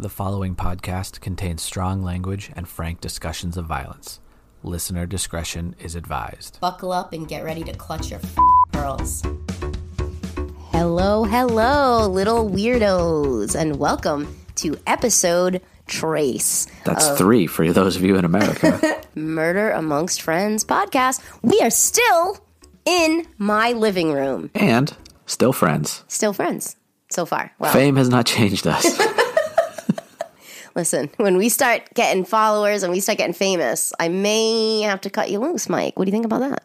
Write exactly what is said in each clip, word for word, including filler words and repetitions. The following podcast contains strong language and frank discussions of violence. Listener discretion is advised. Buckle up and get ready to clutch your f- pearls. Hello, hello, little weirdos, and welcome to episode trace. That's of three for those of you in America. Murder Amongst Friends podcast. We are still in my living room. And still friends. Still friends so far. Wow. Fame has not changed us. Listen, when we start getting followers and we start getting famous, I may have to cut you loose, Mike. What do you think about that?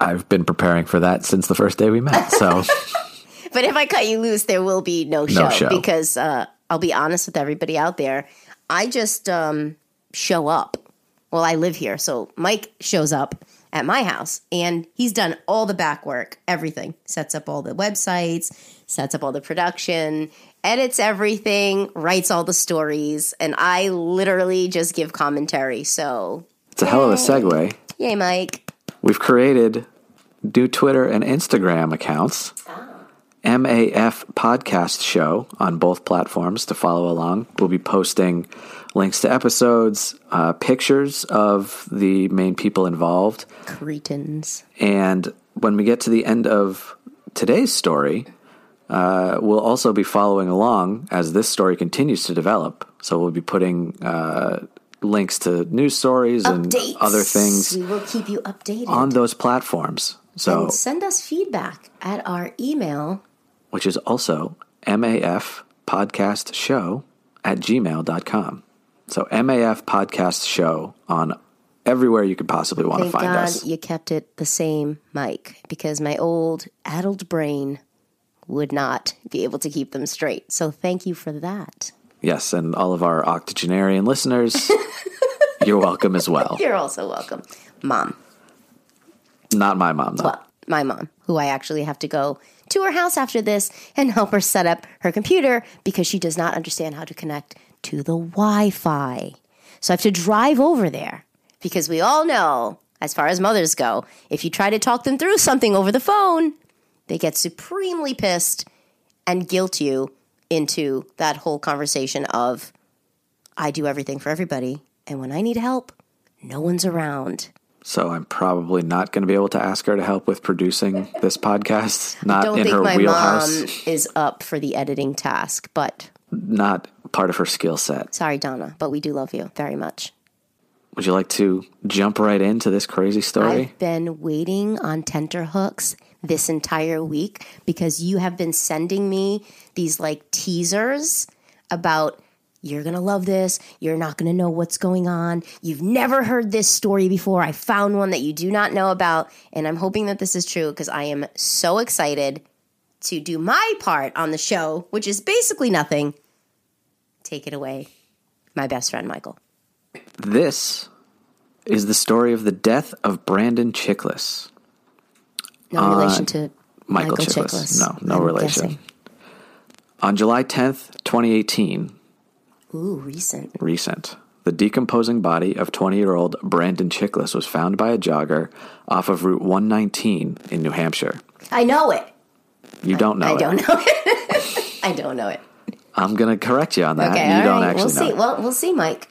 I've been preparing for that since the first day we met, so. But if I cut you loose, there will be no show. No show. Because uh, I'll be honest with everybody out there, I just um, show up. Well, I live here, so Mike shows up at my house, and he's done all the back work, everything. Sets up all the websites, sets up all the production, edits everything, writes all the stories, and I literally just give commentary, so. It's a hell of a segue. Yay, Mike. We've created new Twitter and Instagram accounts, oh. M A F Podcast Show on both platforms to follow along. We'll be posting links to episodes, uh, pictures of the main people involved. Cretins. And when we get to the end of today's story, Uh, we'll also be following along as this story continues to develop. So we'll be putting uh, links to news stories Updates. and other things. We will keep you updated on those platforms. So and send us feedback at our email, which is also mafpodcastshow at gmail dot com. So mafpodcastshow on everywhere you could possibly want Thank to find God us. You kept it the same, Mike, because my old addled brain would not be able to keep them straight. So thank you for that. Yes, and all of our octogenarian listeners, you're welcome as well. You're also welcome. Mom. Not my mom, though. Well, my mom, who I actually have to go to her house after this and help her set up her computer because she does not understand how to connect to the Wi-Fi. So I have to drive over there because we all know, as far as mothers go, if you try to talk them through something over the phone, they get supremely pissed and guilt you into that whole conversation of, I do everything for everybody, and when I need help, no one's around. So I'm probably not going to be able to ask her to help with producing this podcast. Not Don't in think her my wheelhouse. Mom is up for the editing task, but not part of her skill set. Sorry, Donna, but we do love you very much. Would you like to jump right into this crazy story? I've been waiting on tenterhooks this entire week because you have been sending me these like teasers about you're going to love this. You're not going to know what's going on. You've never heard this story before. I found one that you do not know about. And I'm hoping that this is true because I am so excited to do my part on the show, which is basically nothing. Take it away, my best friend, Michael. This is the story of the death of Brandon Chiklis. No relation uh, to Michael, Michael Chiklis. Chiklis. No, no I'm relation. Guessing. On July tenth, twenty eighteen. Ooh, recent. Recent. The decomposing body of twenty-year-old Brandon Chiklis was found by a jogger off of Route one nineteen in New Hampshire. I know it. You I, don't know I it. I don't know it. I don't know it. I'm going to correct you on that. Okay, you don't right. actually we'll know see. It. Well, we'll see, Mike.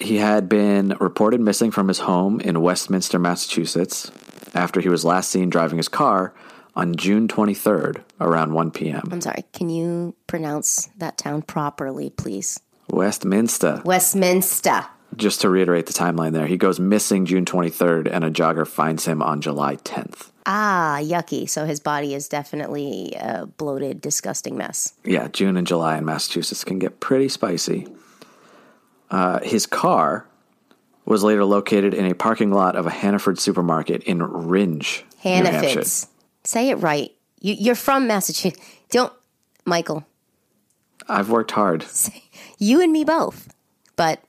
He had been reported missing from his home in Westminster, Massachusetts, after he was last seen driving his car on June twenty-third around one p.m. I'm sorry, can you pronounce that town properly, please? Westminster. Westminster. Just to reiterate the timeline there, he goes missing June twenty-third, and a jogger finds him on July tenth. Ah, yucky. So his body is definitely a bloated, disgusting mess. Yeah, June and July in Massachusetts can get pretty spicy. Uh, his car was later located in a parking lot of a Hannaford supermarket in Rindge, Hannaford. New Hampshire. Say it right. You, you're from Massachusetts. Don't, Michael. I've worked hard. Say, you and me both, but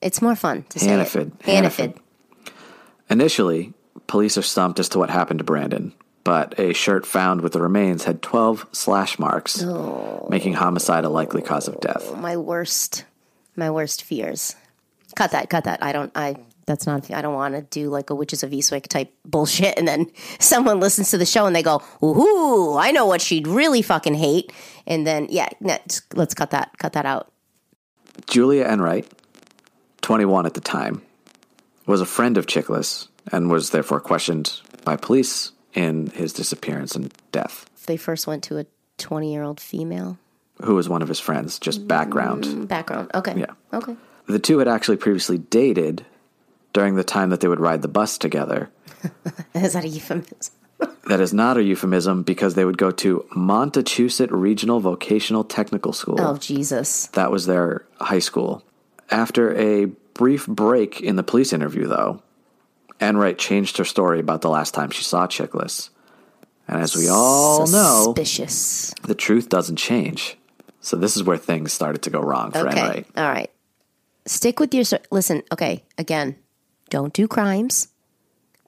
it's more fun to Hannaford. say it. Hannaford. Hannaford. Initially, police are stumped as to what happened to Brandon, but a shirt found with the remains had twelve slash marks, oh. making homicide a likely cause of death. My worst... My worst fears. Cut that, cut that. I don't, I, that's not, I don't want to do like a Witches of Eastwick type bullshit. And then someone listens to the show and they go, ooh, I know what she'd really fucking hate. And then, yeah, let's cut that, cut that out. Julia Enright, twenty-one at the time, was a friend of Chiklis and was therefore questioned by police in his disappearance and death. They first went to a twenty-year-old female? Who was one of his friends, just background. Mm, background, okay. Yeah. Okay. The two had actually previously dated during the time that they would ride the bus together. Is that a euphemism? That is not a euphemism, because they would go to Montachusett Regional Vocational Technical School. Oh, Jesus. That was their high school. After a brief break in the police interview, though, Enright changed her story about the last time she saw Chiklis. And as we all know, Suspicious. The truth doesn't change. So this is where things started to go wrong for okay. Enright. All right. Stick with your... Listen, okay, again, don't do crimes.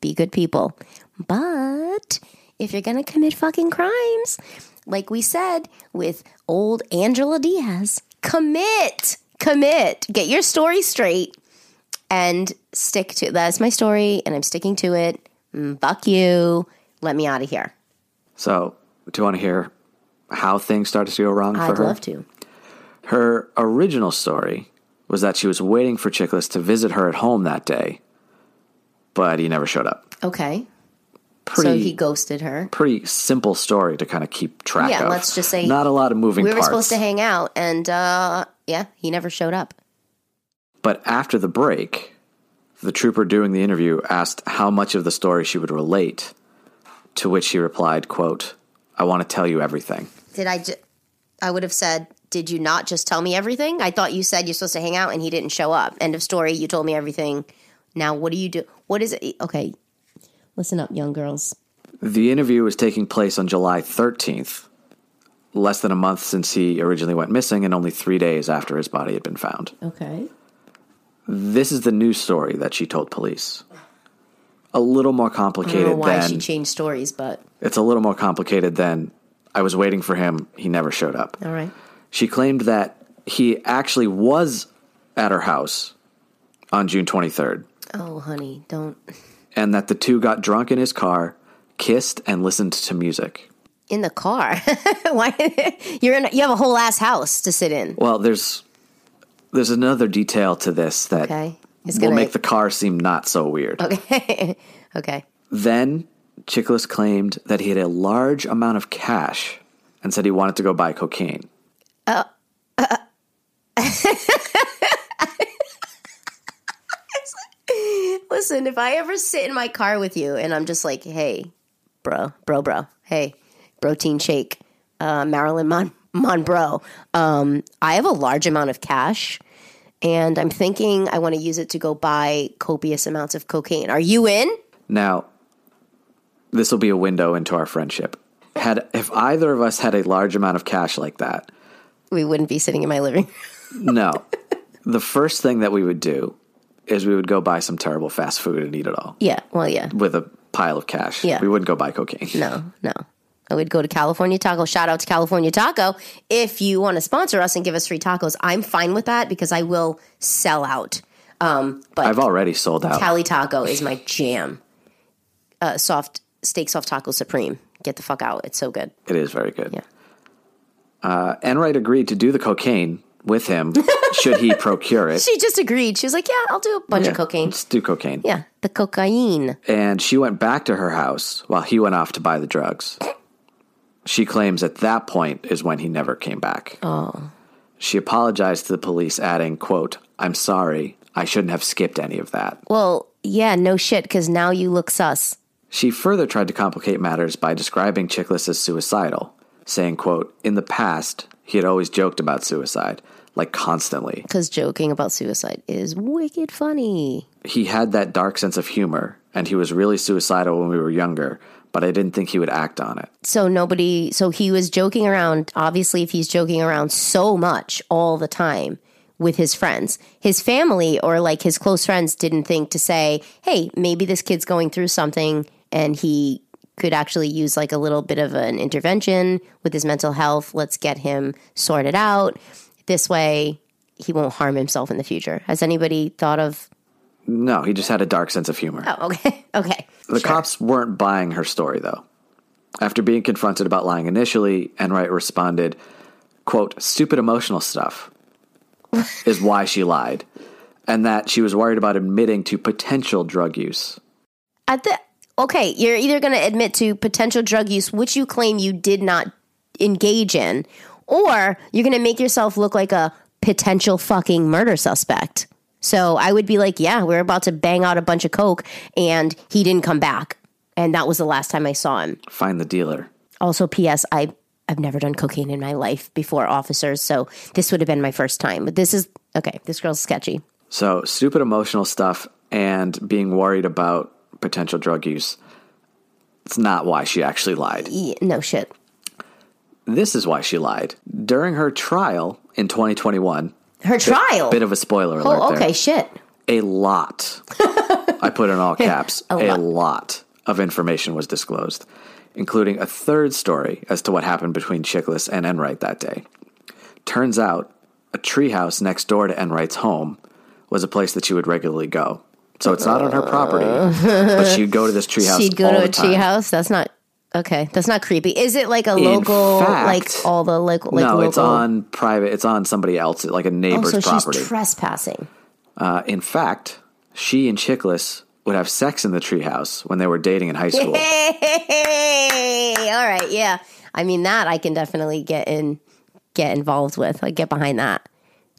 Be good people. But if you're going to commit fucking crimes, like we said with old Angela Diaz, commit, commit, get your story straight and stick to that's my story and I'm sticking to it. Fuck you. Let me out of here. So do you want to hear how things started to go wrong I'd for her? I'd love to. Her original story was that she was waiting for Chiklis to visit her at home that day, but he never showed up. Okay. Pretty, so he ghosted her. Pretty simple story to kind of keep track yeah, of. Yeah, let's just say... Not a lot of moving we parts. We were supposed to hang out, and uh, yeah, he never showed up. But after the break, the trooper doing the interview asked how much of the story she would relate, to which she replied, quote, I want to tell you everything. Did I... Ju- I would have said, did you not just tell me everything? I thought you said you're supposed to hang out, and he didn't show up. End of story, you told me everything. Now, what do you do? What is it? Okay, listen up, young girls. The interview was taking place on July thirteenth, less than a month since he originally went missing and only three days after his body had been found. Okay. This is the new story that she told police. A little more complicated than... I don't know why than, she changed stories, but... It's a little more complicated than, I was waiting for him, he never showed up. All right. She claimed that he actually was at her house on June twenty-third. Oh, honey, don't... And that the two got drunk in his car, kissed, and listened to music. In the car? Why? You're in, you have a whole ass house to sit in. Well, there's there's another detail to this that okay. will gonna... make the car seem not so weird. Okay. okay. Then Chiklis claimed that he had a large amount of cash and said he wanted to go buy cocaine. Oh. Uh, uh. Listen, if I ever sit in my car with you and I'm just like, hey, bro, bro, bro, hey, protein shake, uh, Marilyn Mon, Mon bro, um, I have a large amount of cash and I'm thinking I want to use it to go buy copious amounts of cocaine. Are you in? Now, this will be a window into our friendship. Had If either of us had a large amount of cash like that, we wouldn't be sitting in my living room. No. The first thing that we would do is we would go buy some terrible fast food and eat it all. Yeah, well, yeah. With a pile of cash. Yeah. We wouldn't go buy cocaine. No, no. I would go to California Taco. Shout out to California Taco. If you want to sponsor us and give us free tacos, I'm fine with that because I will sell out. Um, but I've already sold out. Cali Taco is my jam. Uh, soft steak, soft taco supreme. Get the fuck out. It's so good. It is very good. Yeah. Uh, Enright agreed to do the cocaine with him, should he procure it. She just agreed. She was like, yeah, I'll do a bunch yeah, of cocaine. Let's do cocaine. Yeah, the cocaine. And she went back to her house while he went off to buy the drugs. She claims at that point is when he never came back. Oh. She apologized to the police, adding, quote, I'm sorry, I shouldn't have skipped any of that. Well, yeah, no shit, because now you look sus. She further tried to complicate matters by describing Chiklis as suicidal, saying, quote, in the past, he had always joked about suicide. Like, constantly. Because joking about suicide is wicked funny. He had that dark sense of humor, and he was really suicidal when we were younger, but I didn't think he would act on it. So nobody, so he was joking around, obviously, if he's joking around so much all the time with his friends. His family or, like, his close friends didn't think to say, hey, maybe this kid's going through something, and he could actually use, like, a little bit of an intervention with his mental health. Let's get him sorted out. This way, he won't harm himself in the future. Has anybody thought of... No, he just had a dark sense of humor. Oh, okay. Okay. The sure. cops weren't buying her story, though. After being confronted about lying initially, Enright responded, quote, stupid emotional stuff. is why she lied, and that she was worried about admitting to potential drug use. I think, okay, you're either going to admit to potential drug use, which you claim you did not engage in, or you're going to make yourself look like a potential fucking murder suspect. So I would be like, yeah, we're about to bang out a bunch of coke, and he didn't come back. And that was the last time I saw him. Find the dealer. Also, P S, I, I've never done cocaine in my life before, officers, so this would have been my first time. But this is, okay, this girl's sketchy. So, stupid emotional stuff and being worried about potential drug use. It's not why she actually lied. Yeah, no shit. This is why she lied. During her trial in twenty twenty-one... Her trial? Bit, bit of a spoiler alert oh, okay, there. Shit. A lot. I put in all caps. a a lot. lot of information was disclosed, including a third story as to what happened between Chiklis and Enright that day. Turns out, a treehouse next door to Enright's home was a place that she would regularly go. So it's not on her property, but she'd go to this treehouse. She'd go all to a treehouse? That's not... Okay, that's not creepy. Is it like a in local, fact, like all the like, like no, local? No, it's on private. It's on somebody else, like a neighbor's oh, so property. She's trespassing. Uh, in fact, she and Chiklis would have sex in the treehouse when they were dating in high school. Yay! All right, yeah. I mean, that I can definitely get in, get involved with. Like, get behind that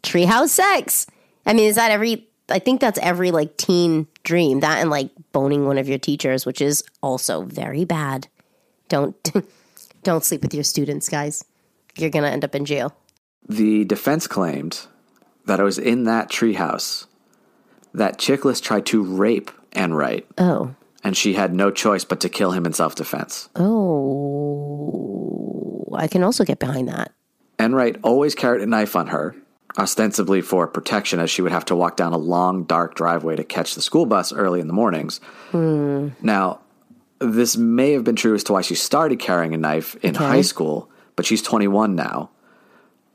treehouse sex. I mean, is that every? I think that's every like teen dream. That and like boning one of your teachers, which is also very bad. Don't don't sleep with your students, guys. You're going to end up in jail. The defense claimed that it was in that treehouse that Chiklis tried to rape Enright. Oh. And she had no choice but to kill him in self-defense. Oh. I can also get behind that. Enright always carried a knife on her, ostensibly for protection, as she would have to walk down a long, dark driveway to catch the school bus early in the mornings. Mm. Now... This may have been true as to why she started carrying a knife in okay. high school, but she's twenty-one now.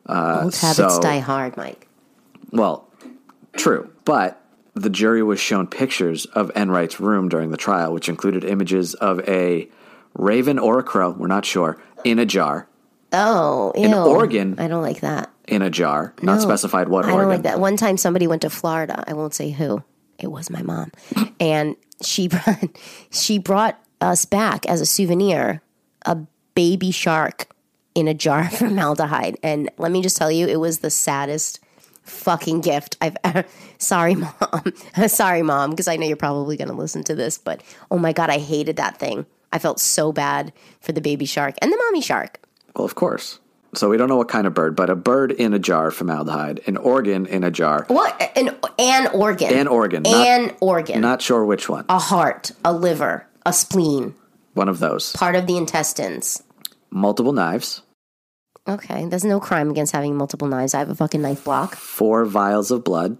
Uh, Old habits so, die hard, Mike. Well, true. But the jury was shown pictures of Enright's room during the trial, which included images of a raven or a crow, we're not sure, in a jar. Oh, ew. An organ. I don't like that. In a jar. No, not specified what organ. I don't organ. like that. One time somebody went to Florida. I won't say who. It was my mom. And she brought, she brought... us back as a souvenir, a baby shark in a jar of formaldehyde. And let me just tell you, it was the saddest fucking gift I've ever... Sorry, Mom. Sorry, Mom, because I know you're probably going to listen to this, but oh my God, I hated that thing. I felt so bad for the baby shark and the mommy shark. Well, of course. So we don't know what kind of bird, but a bird in a jar of formaldehyde, an organ in a jar. What? An, an organ. An organ. Not, an organ. Not sure which one. A heart, a liver. A spleen. One of those. Part of the intestines. Multiple knives. Okay, there's no crime against having multiple knives. I have a fucking knife block. Four vials of blood.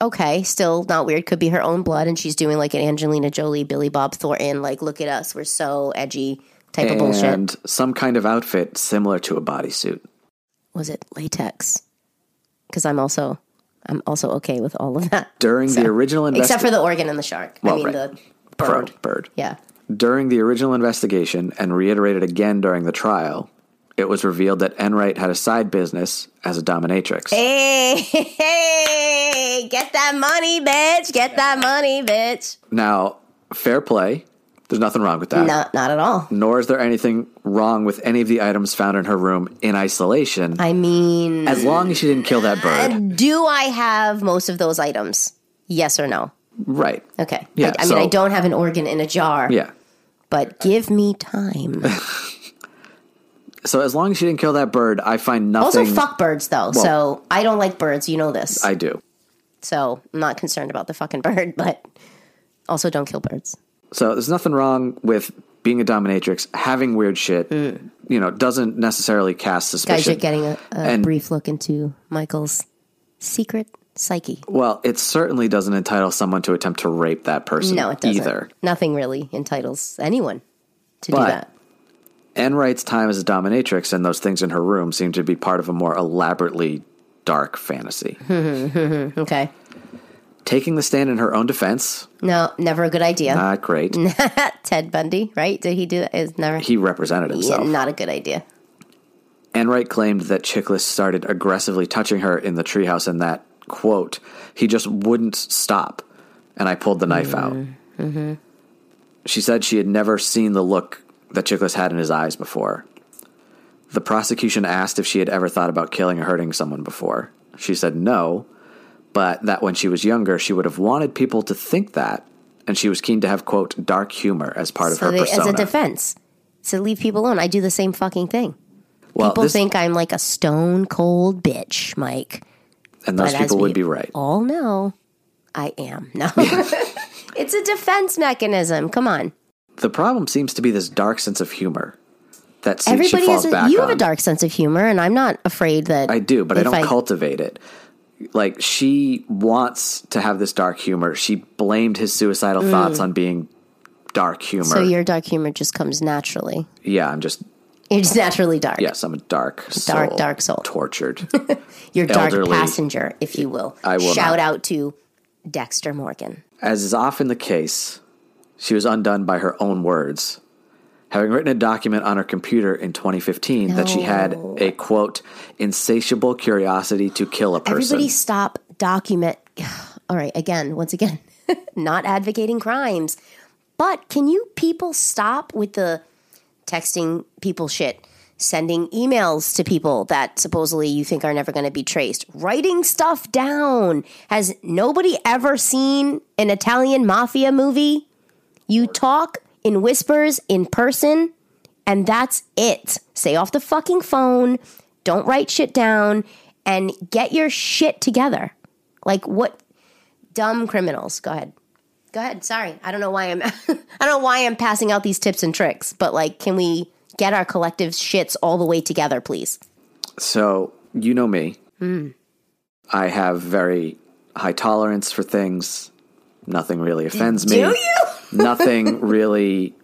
Okay, still not weird. Could be her own blood, and she's doing like an Angelina Jolie, Billy Bob Thornton, like, look at us, we're so edgy type and of bullshit. And some kind of outfit similar to a bodysuit. Was it latex? Because I'm also, I'm also okay with all of that. During so, the original investigation. Except for the organ and the shark. Well, I mean, right. the... Bird. Bird. Yeah. During the original investigation, and reiterated again during the trial, it was revealed that Enright had a side business as a dominatrix. Hey, hey, get that money, bitch. Get that money, bitch. Now, fair play. There's nothing wrong with that. Not, not at all. Nor is there anything wrong with any of the items found in her room in isolation. I mean... As long as she didn't kill that bird. Do I have most of those items? Yes or no? Right. Okay. Yeah, I, I so, mean, I don't have an organ in a jar. Yeah. But give me time. So as long as she didn't kill that bird, I find nothing. Also, fuck birds, though. Well, so I don't like birds. You know this. I do. So I'm not concerned about the fucking bird, but also don't kill birds. So there's nothing wrong with being a dominatrix, having weird shit, mm. you know, doesn't necessarily cast suspicion. Guys, you're getting a, a and, brief look into Michael's secret psyche. Well, it certainly doesn't entitle someone to attempt to rape that person. No, it doesn't. Either. Nothing really entitles anyone to but do that. Enright's time as a dominatrix and those things in her room seem to be part of a more elaborately dark fantasy. Okay. Taking the stand in her own defense. No, never a good idea. Not great. Ted Bundy, right? Did he do that? It was never. He represented himself. Yeah, not a good idea. Enright claimed that Chiklis started aggressively touching her in the treehouse and that, quote, he just wouldn't stop, and I pulled the knife mm-hmm. out. Mm-hmm. She said she had never seen the look that Chiklis had in his eyes before. The prosecution asked if she had ever thought about killing or hurting someone before. She said no, but that when she was younger, she would have wanted people to think that, and she was keen to have, quote, dark humor as part so of her they, persona. As a defense. So leave people alone. I do the same fucking thing. Well, people this, think I'm like a stone-cold bitch, Mike. And those but people would be right. All know I am. No. Yeah. It's a defense mechanism. Come on. The problem seems to be this dark sense of humor that seems Everybody she falls has a, back You on. Have a dark sense of humor, and I'm not afraid that... I do, but I don't I, cultivate it. Like, she wants to have this dark humor. She blamed his suicidal mm. thoughts on being dark humor. So your dark humor just comes naturally. Yeah, I'm just... You're just naturally dark. Yes, I'm a dark soul. Dark, dark soul. Tortured. Your dark passenger, if you will. I will Shout not. out to Dexter Morgan. As is often the case, she was undone by her own words, having written a document on her computer in twenty fifteen no. that she had a, quote, insatiable curiosity to kill a person. Everybody stop, document. All right, again, once again, not advocating crimes. But can you people stop with the... texting people shit, sending emails to people that supposedly you think are never going to be traced, writing stuff down. Has nobody ever seen an Italian mafia movie? You talk in whispers in person, and that's it. Stay off the fucking phone, don't write shit down, and get your shit together. Like what dumb criminals. Go ahead. Go ahead. Sorry. I don't know why I'm I don't know why I'm passing out these tips and tricks, but like can we get our collective shits all the way together, please? So, you know me. Mm. I have very high tolerance for things. Nothing really offends me. Do you? Nothing really,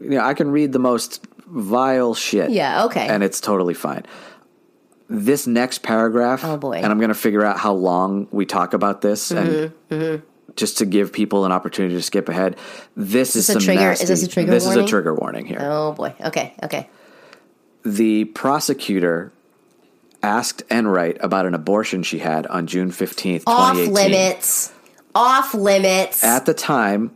you know, I can read the most vile shit. Yeah, okay. And it's totally fine. This next paragraph, oh boy. And I'm going to figure out how long we talk about this mm-hmm, and mm-hmm. just to give people an opportunity to skip ahead. This is, this is some trigger, nasty. Is this a trigger this warning? This is a trigger warning here. Oh, boy. Okay, okay. The prosecutor asked Enright about an abortion she had on June fifteenth, twenty eighteen. Off limits. Off limits. At the time,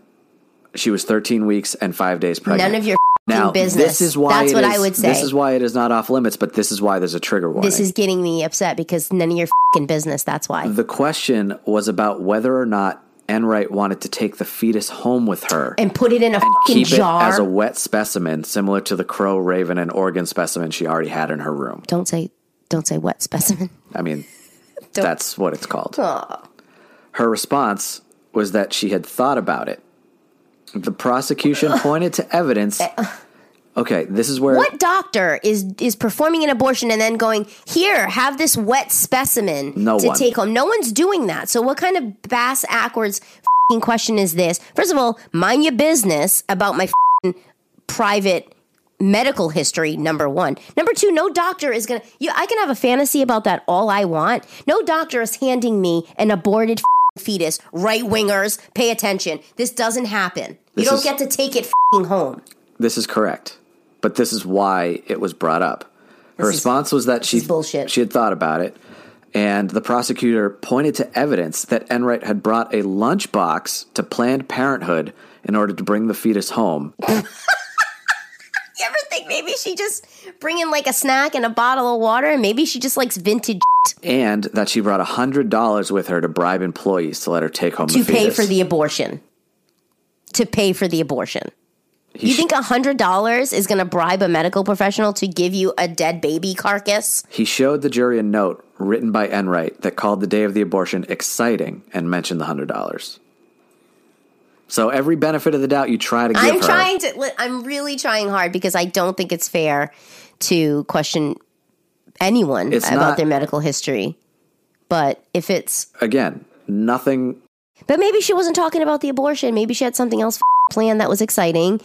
she was thirteen weeks and five days pregnant. None of your now, business. This is why That's what is, I would say. This is why it is not off limits, but this is why there's a trigger warning. This is getting me upset because none of your fucking business. That's why. The question was about whether or not Enright wanted to take the fetus home with her and put it in a fucking jar as a wet specimen, similar to the crow, raven, and organ specimen she already had in her room. Don't say, don't say wet specimen. I mean, that's what it's called. Aww. Her response was that she had thought about it. The prosecution pointed to evidence. Okay, this is where what doctor is is performing an abortion and then going here have this wet specimen no to one. take home? No one's doing that. So what kind of bass ackwards f***ing question is this? First of all, mind your business about my f***ing private medical history. Number one. Number two. No doctor is gonna. You, I can have a fantasy about that all I want. No doctor is handing me an aborted f***ing fetus. Right wingers, pay attention. This doesn't happen. This you don't is, get to take it f***ing home. This is correct. But this is why it was brought up. Her this response is, was that she she had thought about it, and the prosecutor pointed to evidence that Enright had brought a lunchbox to Planned Parenthood in order to bring the fetus home. You ever think maybe she just bring in like a snack and a bottle of water, and maybe she just likes vintage shit? And that she brought one hundred dollars with her to bribe employees to let her take home to the fetus. To pay for the abortion. To pay for the abortion. He you sh- think one hundred dollars is going to bribe a medical professional to give you a dead baby carcass? He showed the jury a note written by Enright that called the day of the abortion exciting and mentioned the one hundred dollars. So every benefit of the doubt you try to give I'm her. Trying to, I'm really trying hard because I don't think it's fair to question anyone it's about not, their medical history. But if it's... Again, nothing... But maybe she wasn't talking about the abortion. Maybe she had something else plan that was exciting.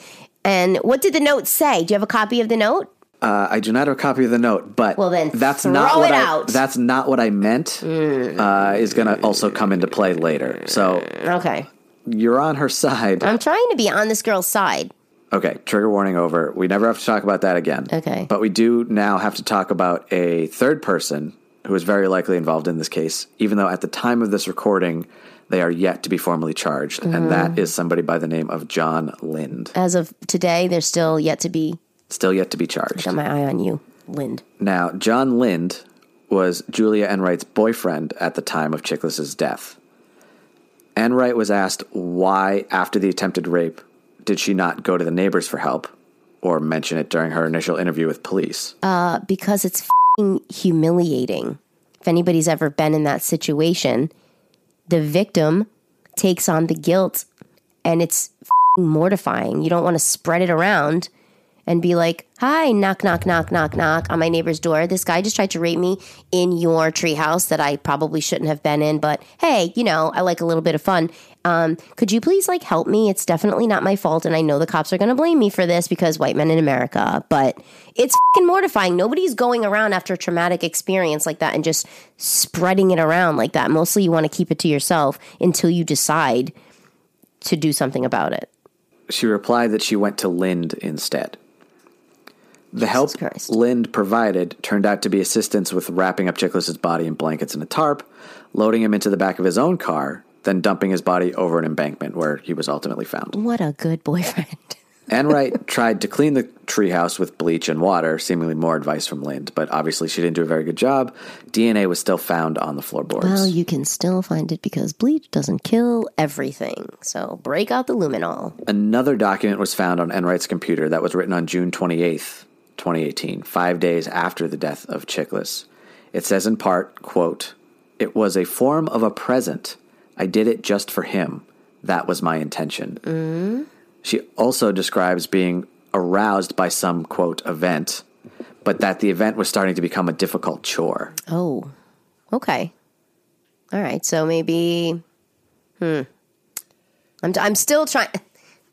And what did the note say? Do you have a copy of the note? Uh, I do not have a copy of the note, but well then, that's throw not what it I, out. That's not what I meant. Uh, is going to also come into play later. So okay, you're on her side. I'm trying to be on this girl's side. Okay, trigger warning over. We never have to talk about that again. Okay. But we do now have to talk about a third person who is very likely involved in this case, even though at the time of this recording, they are yet to be formally charged. Mm-hmm. And that is somebody by the name of John Lind. As of today, they're still yet to be... Still yet to be charged. I got my eye on you, Lind. Now, John Lind was Julia Enright's boyfriend at the time of Chiklis' death. Enright was asked why, after the attempted rape, did she not go to the neighbors for help or mention it during her initial interview with police? Uh, because it's f***ing humiliating. If anybody's ever been in that situation, the victim takes on the guilt and it's f***ing mortifying. You don't want to spread it around and be like, hi, knock, knock, knock, knock, knock on my neighbor's door. This guy just tried to rape me in your treehouse that I probably shouldn't have been in. But hey, you know, I like a little bit of fun. Um, could you please like help me? It's definitely not my fault. And I know the cops are going to blame me for this because white men in America. But it's f***ing mortifying. Nobody's going around after a traumatic experience like that and just spreading it around like that. Mostly you want to keep it to yourself until you decide to do something about it. She replied that she went to Lind instead. The help Lind provided turned out to be assistance with wrapping up Chiklis' body in blankets and a tarp, loading him into the back of his own car, then dumping his body over an embankment where he was ultimately found. What a good boyfriend. Enright tried to clean the treehouse with bleach and water, seemingly more advice from Lind, but obviously she didn't do a very good job. D N A was still found on the floorboards. Well, you can still find it because bleach doesn't kill everything, so break out the luminol. Another document was found on Enright's computer that was written on June twenty-eighth, twenty eighteen, five days after the death of Chiklis. It says in part, quote, "It was a form of a present. I did it just for him. That was my intention." Mm. She also describes being aroused by some, quote, event, but that the event was starting to become a difficult chore. Oh, okay. All right, so maybe, hmm. I'm, I'm still trying...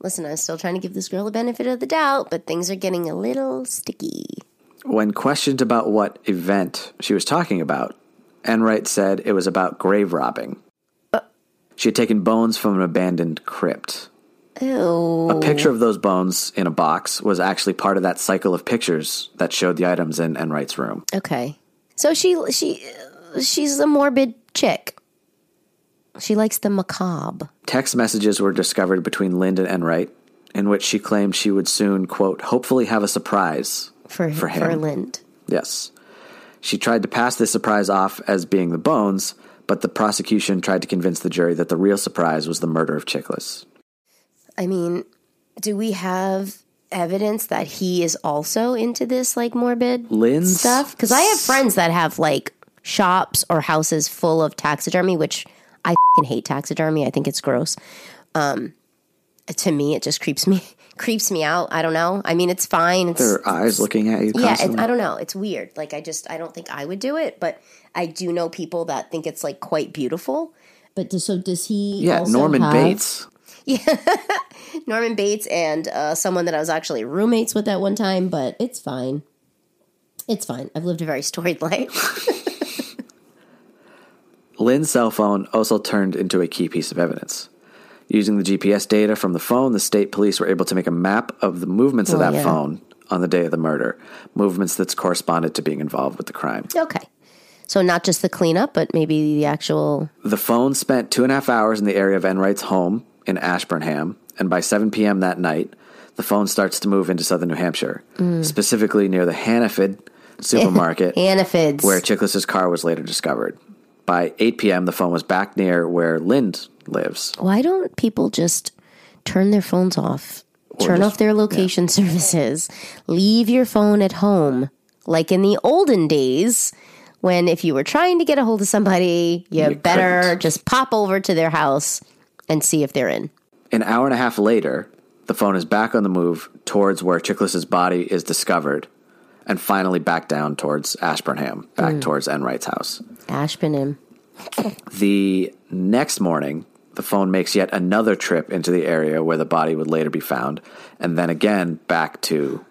Listen, I'm still trying to give this girl the benefit of the doubt, but things are getting a little sticky. When questioned about what event she was talking about, Enright said it was about grave robbing. Uh, she had taken bones from an abandoned crypt. Ew. A picture of those bones in a box was actually part of that cycle of pictures that showed the items in Enright's room. Okay. So she she she's a morbid chick. She likes the macabre. Text messages were discovered between Lind and Enright, in which she claimed she would soon, quote, hopefully have a surprise for, for him. For Lind. Yes. She tried to pass this surprise off as being the bones, but the prosecution tried to convince the jury that the real surprise was the murder of Chiklis. I mean, do we have evidence that he is also into this, like, morbid Lind's stuff? Because I have friends that have, like, shops or houses full of taxidermy, which... I f***ing hate taxidermy. I think it's gross. Um, to me, it just creeps me creeps me out. I don't know. I mean, it's fine. It's, Their eyes it's, looking at you constantly. Yeah, I don't know. It's weird. Like, I just, I don't think I would do it, but I do know people that think it's, like, quite beautiful. But does, so does he Yeah, also Norman have... Bates. Yeah, Norman Bates and uh, someone that I was actually roommates with at one time, but it's fine. It's fine. I've lived a very storied life. Lynn's cell phone also turned into a key piece of evidence. Using the G P S data from the phone, the state police were able to make a map of the movements oh, of that yeah. phone on the day of the murder, movements that's corresponded to being involved with the crime. Okay. So not just the cleanup, but maybe the actual... The phone spent two and a half hours in the area of Enright's home in Ashburnham, and by seven p.m. that night, the phone starts to move into southern New Hampshire, mm. specifically near the Hannaford supermarket, Hannaford's, where Chiklis' car was later discovered. By eight p.m., the phone was back near where Lind lives. Why don't people just turn their phones off, or turn just, off their location yeah. services, leave your phone at home, like in the olden days when if you were trying to get a hold of somebody, you, you better couldn't. Just pop over to their house and see if they're in. An hour and a half later, the phone is back on the move towards where Chiklis' body is discovered. And finally back down towards Ashburnham, back mm. towards Enright's house. Ashburnham. The next morning, the phone makes yet another trip into the area where the body would later be found, and then again back to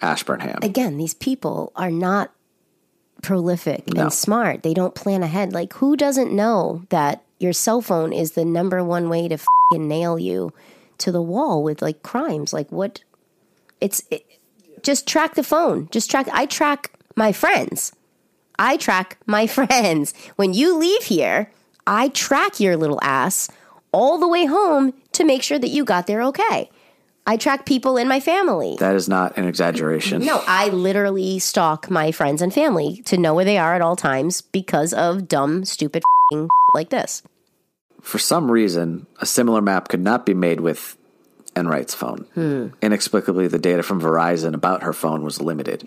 Ashburnham. Again, these people are not prolific no. and smart. They don't plan ahead. Like, who doesn't know that your cell phone is the number one way to f***ing nail you to the wall with, like, crimes? Like, what... It's it, just track the phone. Just track. I track my friends. I track my friends. When you leave here, I track your little ass all the way home to make sure that you got there okay. I track people in my family. That is not an exaggeration. No, I literally stalk my friends and family to know where they are at all times because of dumb, stupid f***ing like this. For some reason, a similar map could not be made with Enright's phone. Hmm. Inexplicably, the data from Verizon about her phone was limited.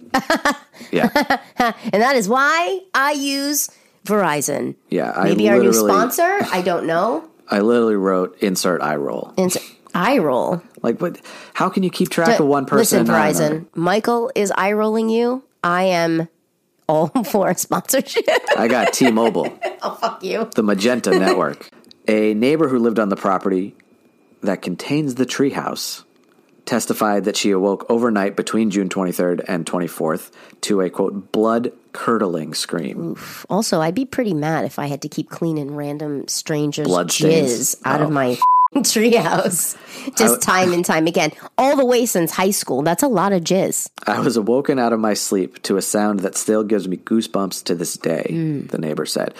Yeah. And that is why I use Verizon. Yeah. I Maybe our new sponsor? I don't know. I literally wrote, insert eye roll. Insert eye roll? Like, what? How can you keep track D- of one person? Listen, Verizon, Michael is eye rolling you. I am all for a sponsorship. I got T-Mobile. Oh, fuck you. The Magenta Network. A neighbor who lived on the property that contains the treehouse testified that she awoke overnight between June twenty-third and twenty-fourth to a, quote, blood-curdling scream. Oof. Also, I'd be pretty mad if I had to keep cleaning random strangers' blood jizz out oh. of my f***ing treehouse just w- time and time again, all the way since high school. That's a lot of jizz. I was awoken out of my sleep to a sound that still gives me goosebumps to this day, mm. the neighbor said.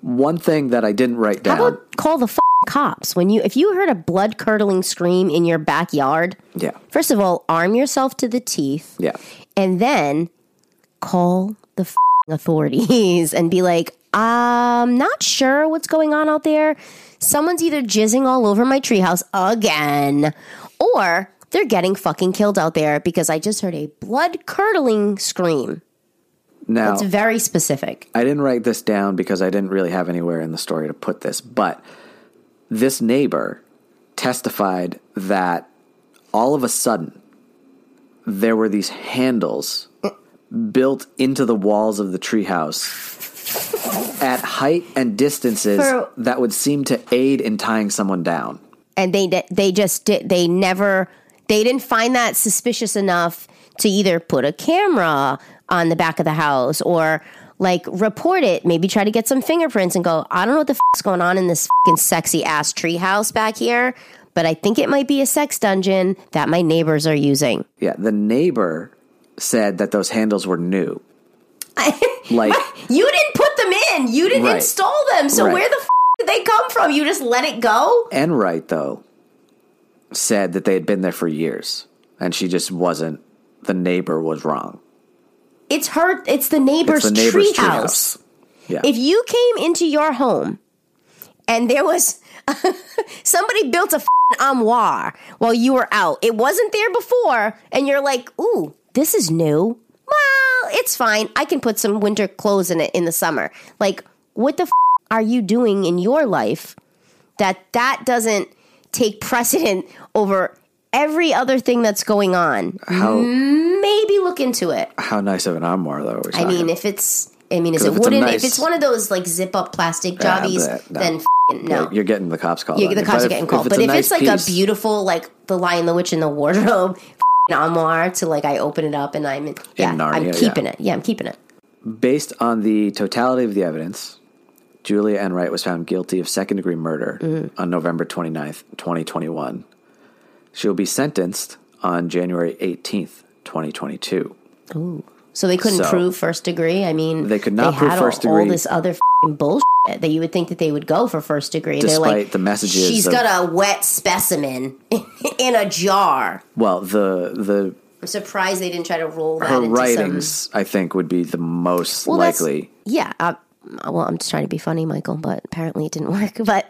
One thing that I didn't write down. How about call the f- cops when you if you heard a blood curdling scream in your backyard? Yeah. First of all, arm yourself to the teeth. Yeah. And then call the f- authorities and be like, "I'm not sure what's going on out there. Someone's either jizzing all over my treehouse again, or they're getting fucking killed out there because I just heard a blood curdling scream." Now, it's very specific. I didn't write this down because I didn't really have anywhere in the story to put this, but this neighbor testified that all of a sudden there were these handles built into the walls of the treehouse at height and distances For, that would seem to aid in tying someone down. And they they just did, they never they didn't find that suspicious enough to either put a camera on the back of the house or like report it, maybe try to get some fingerprints and go, I don't know what the f***'s going on in this f***ing sexy ass treehouse back here, but I think it might be a sex dungeon that my neighbors are using. Yeah, the neighbor said that those handles were new. Like you didn't put them in. You didn't right. install them. So right. where the f*** did they come from? You just let it go? Enright, though, said that they had been there for years and she just wasn't, the neighbor was wrong. It's her. It's the neighbor's, it's the neighbor's tree, tree house. house. Yeah. If you came into your home and there was somebody built a f***ing armoire while you were out, it wasn't there before, and you're like, "Ooh, this is new. Well, it's fine. I can put some winter clothes in it in the summer." Like, what the f*** are you doing in your life that that doesn't take precedent over every other thing that's going on? How, maybe look into it. How nice of an armoire, though. I mean, if it's, I mean, is it wooden? Nice, if it's one of those like zip up plastic jobbies, yeah, no. then f- no, you're getting the cops called. Yeah, the cops but are getting if, called. If but if nice it's like piece. a beautiful, like The Lion, the Witch, and the Wardrobe f- armoire, to like I open it up and I'm in, yeah, in Narnia, I'm keeping yeah. it. Yeah, I'm keeping it. Based on the totality of the evidence, Julia Enright was found guilty of second degree murder mm-hmm. on November twenty-ninth, twenty twenty-one. She will be sentenced on January eighteenth, twenty twenty-two. Ooh. So they couldn't so, prove first degree? I mean, they could not they prove had first all, degree. all this other f***ing bullshit that you would think that they would go for first degree. Despite They're like, the messages. She's of, got a wet specimen in a jar. Well, the... the I'm surprised they didn't try to roll that into some... Her writings, I think, would be the most well, likely. Yeah. Uh, well, I'm just trying to be funny, Michael, but apparently it didn't work, but...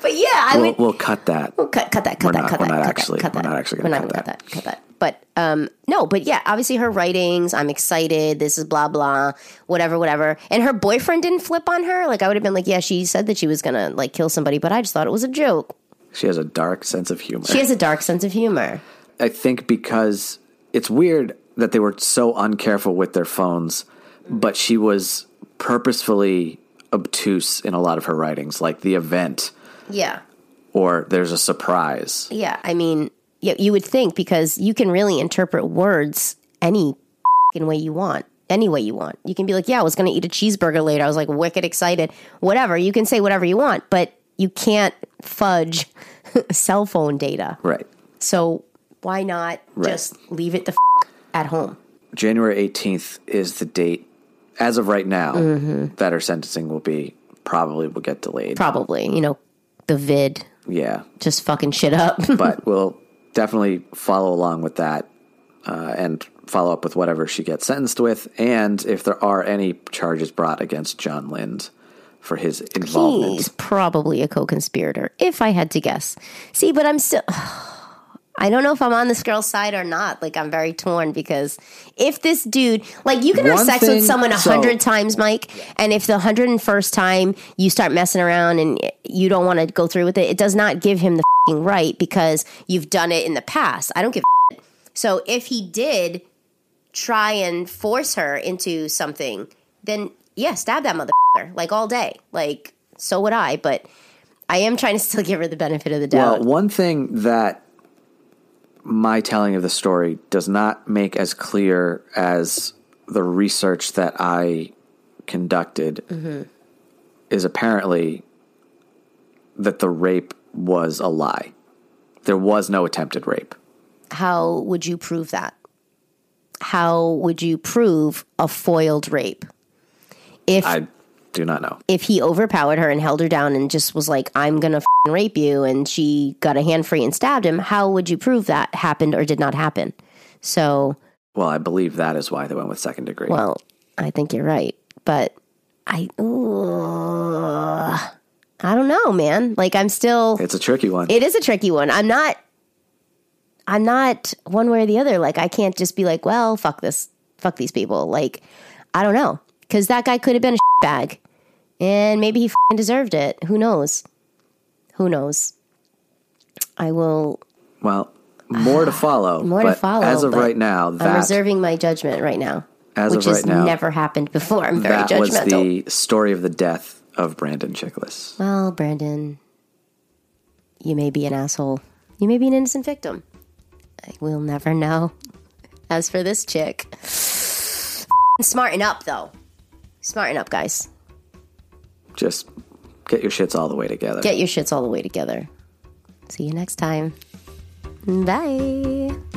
But yeah, I we'll, would. We'll cut that. We'll cut, cut that. Cut we're that. Not, cut we're that. Not actually, cut that. We're not actually going to cut, cut that. Cut that. But um, no. But yeah, obviously her writings. I'm excited. This is blah blah. Whatever, whatever. And her boyfriend didn't flip on her. Like I would have been like, yeah, she said that she was going to like kill somebody, but I just thought it was a joke. She has a dark sense of humor. She has a dark sense of humor. I think because it's weird that they were so uncareful with their phones, but she was purposefully obtuse in a lot of her writings, like the event. Yeah. Or there's a surprise. Yeah. I mean, you would think because you can really interpret words any way you want, any way you want. You can be like, yeah, I was going to eat a cheeseburger later. I was like wicked excited, whatever. You can say whatever you want, but you can't fudge cell phone data. Right. So Why not right. just leave it the f- at home? January eighteenth is the date, as of right now, mm-hmm. that her sentencing will be, probably will get delayed. Probably. You know, the vid. Yeah. Just fucking shit up. But we'll definitely follow along with that uh, and follow up with whatever she gets sentenced with. And if there are any charges brought against John Lind for his involvement. He's probably a co-conspirator, if I had to guess. See, but I'm still... I don't know if I'm on this girl's side or not. Like, I'm very torn because if this dude... Like, you can have One sex thing, with someone a hundred so, times, Mike, and if the hundred and first time you start messing around and you don't want to go through with it, it does not give him the f***ing right because you've done it in the past. I don't give a f***. So if he did try and force her into something, then, yeah, stab that mother f***er, like, all day. Like, so would I, but I am trying to still give her the benefit of the doubt. Well, one thing that... my telling of the story does not make as clear as the research that I conducted mm-hmm. is apparently that the rape was a lie. There was no attempted rape. How would you prove that? How would you prove a foiled rape? If I do not know. If he overpowered her and held her down and just was like, I'm going to f***ing rape you, and she got a hand free and stabbed him, how would you prove that happened or did not happen? So... Well, I believe that is why they went with second degree. Well, I think you're right. But I... Uh, I don't know, man. Like, I'm still... It's a tricky one. It is a tricky one. I'm not... I'm not one way or the other. Like, I can't just be like, well, fuck this. Fuck these people. Like, I don't know. Because that guy could have been a shitbag. And maybe he f***ing deserved it. Who knows? Who knows? I will... Well, more to follow. More to follow. As of right now, that... I'm reserving my judgment right now. As of right now. Which has never happened before. I'm very judgmental. That was the story of the death of Brandon Chiklis. Well, Brandon, you may be an asshole. You may be an innocent victim. I will never know. As for this chick... Smarten up, though. Smarten up, guys. Just get your shits all the way together. Get your shits all the way together. See you next time. Bye.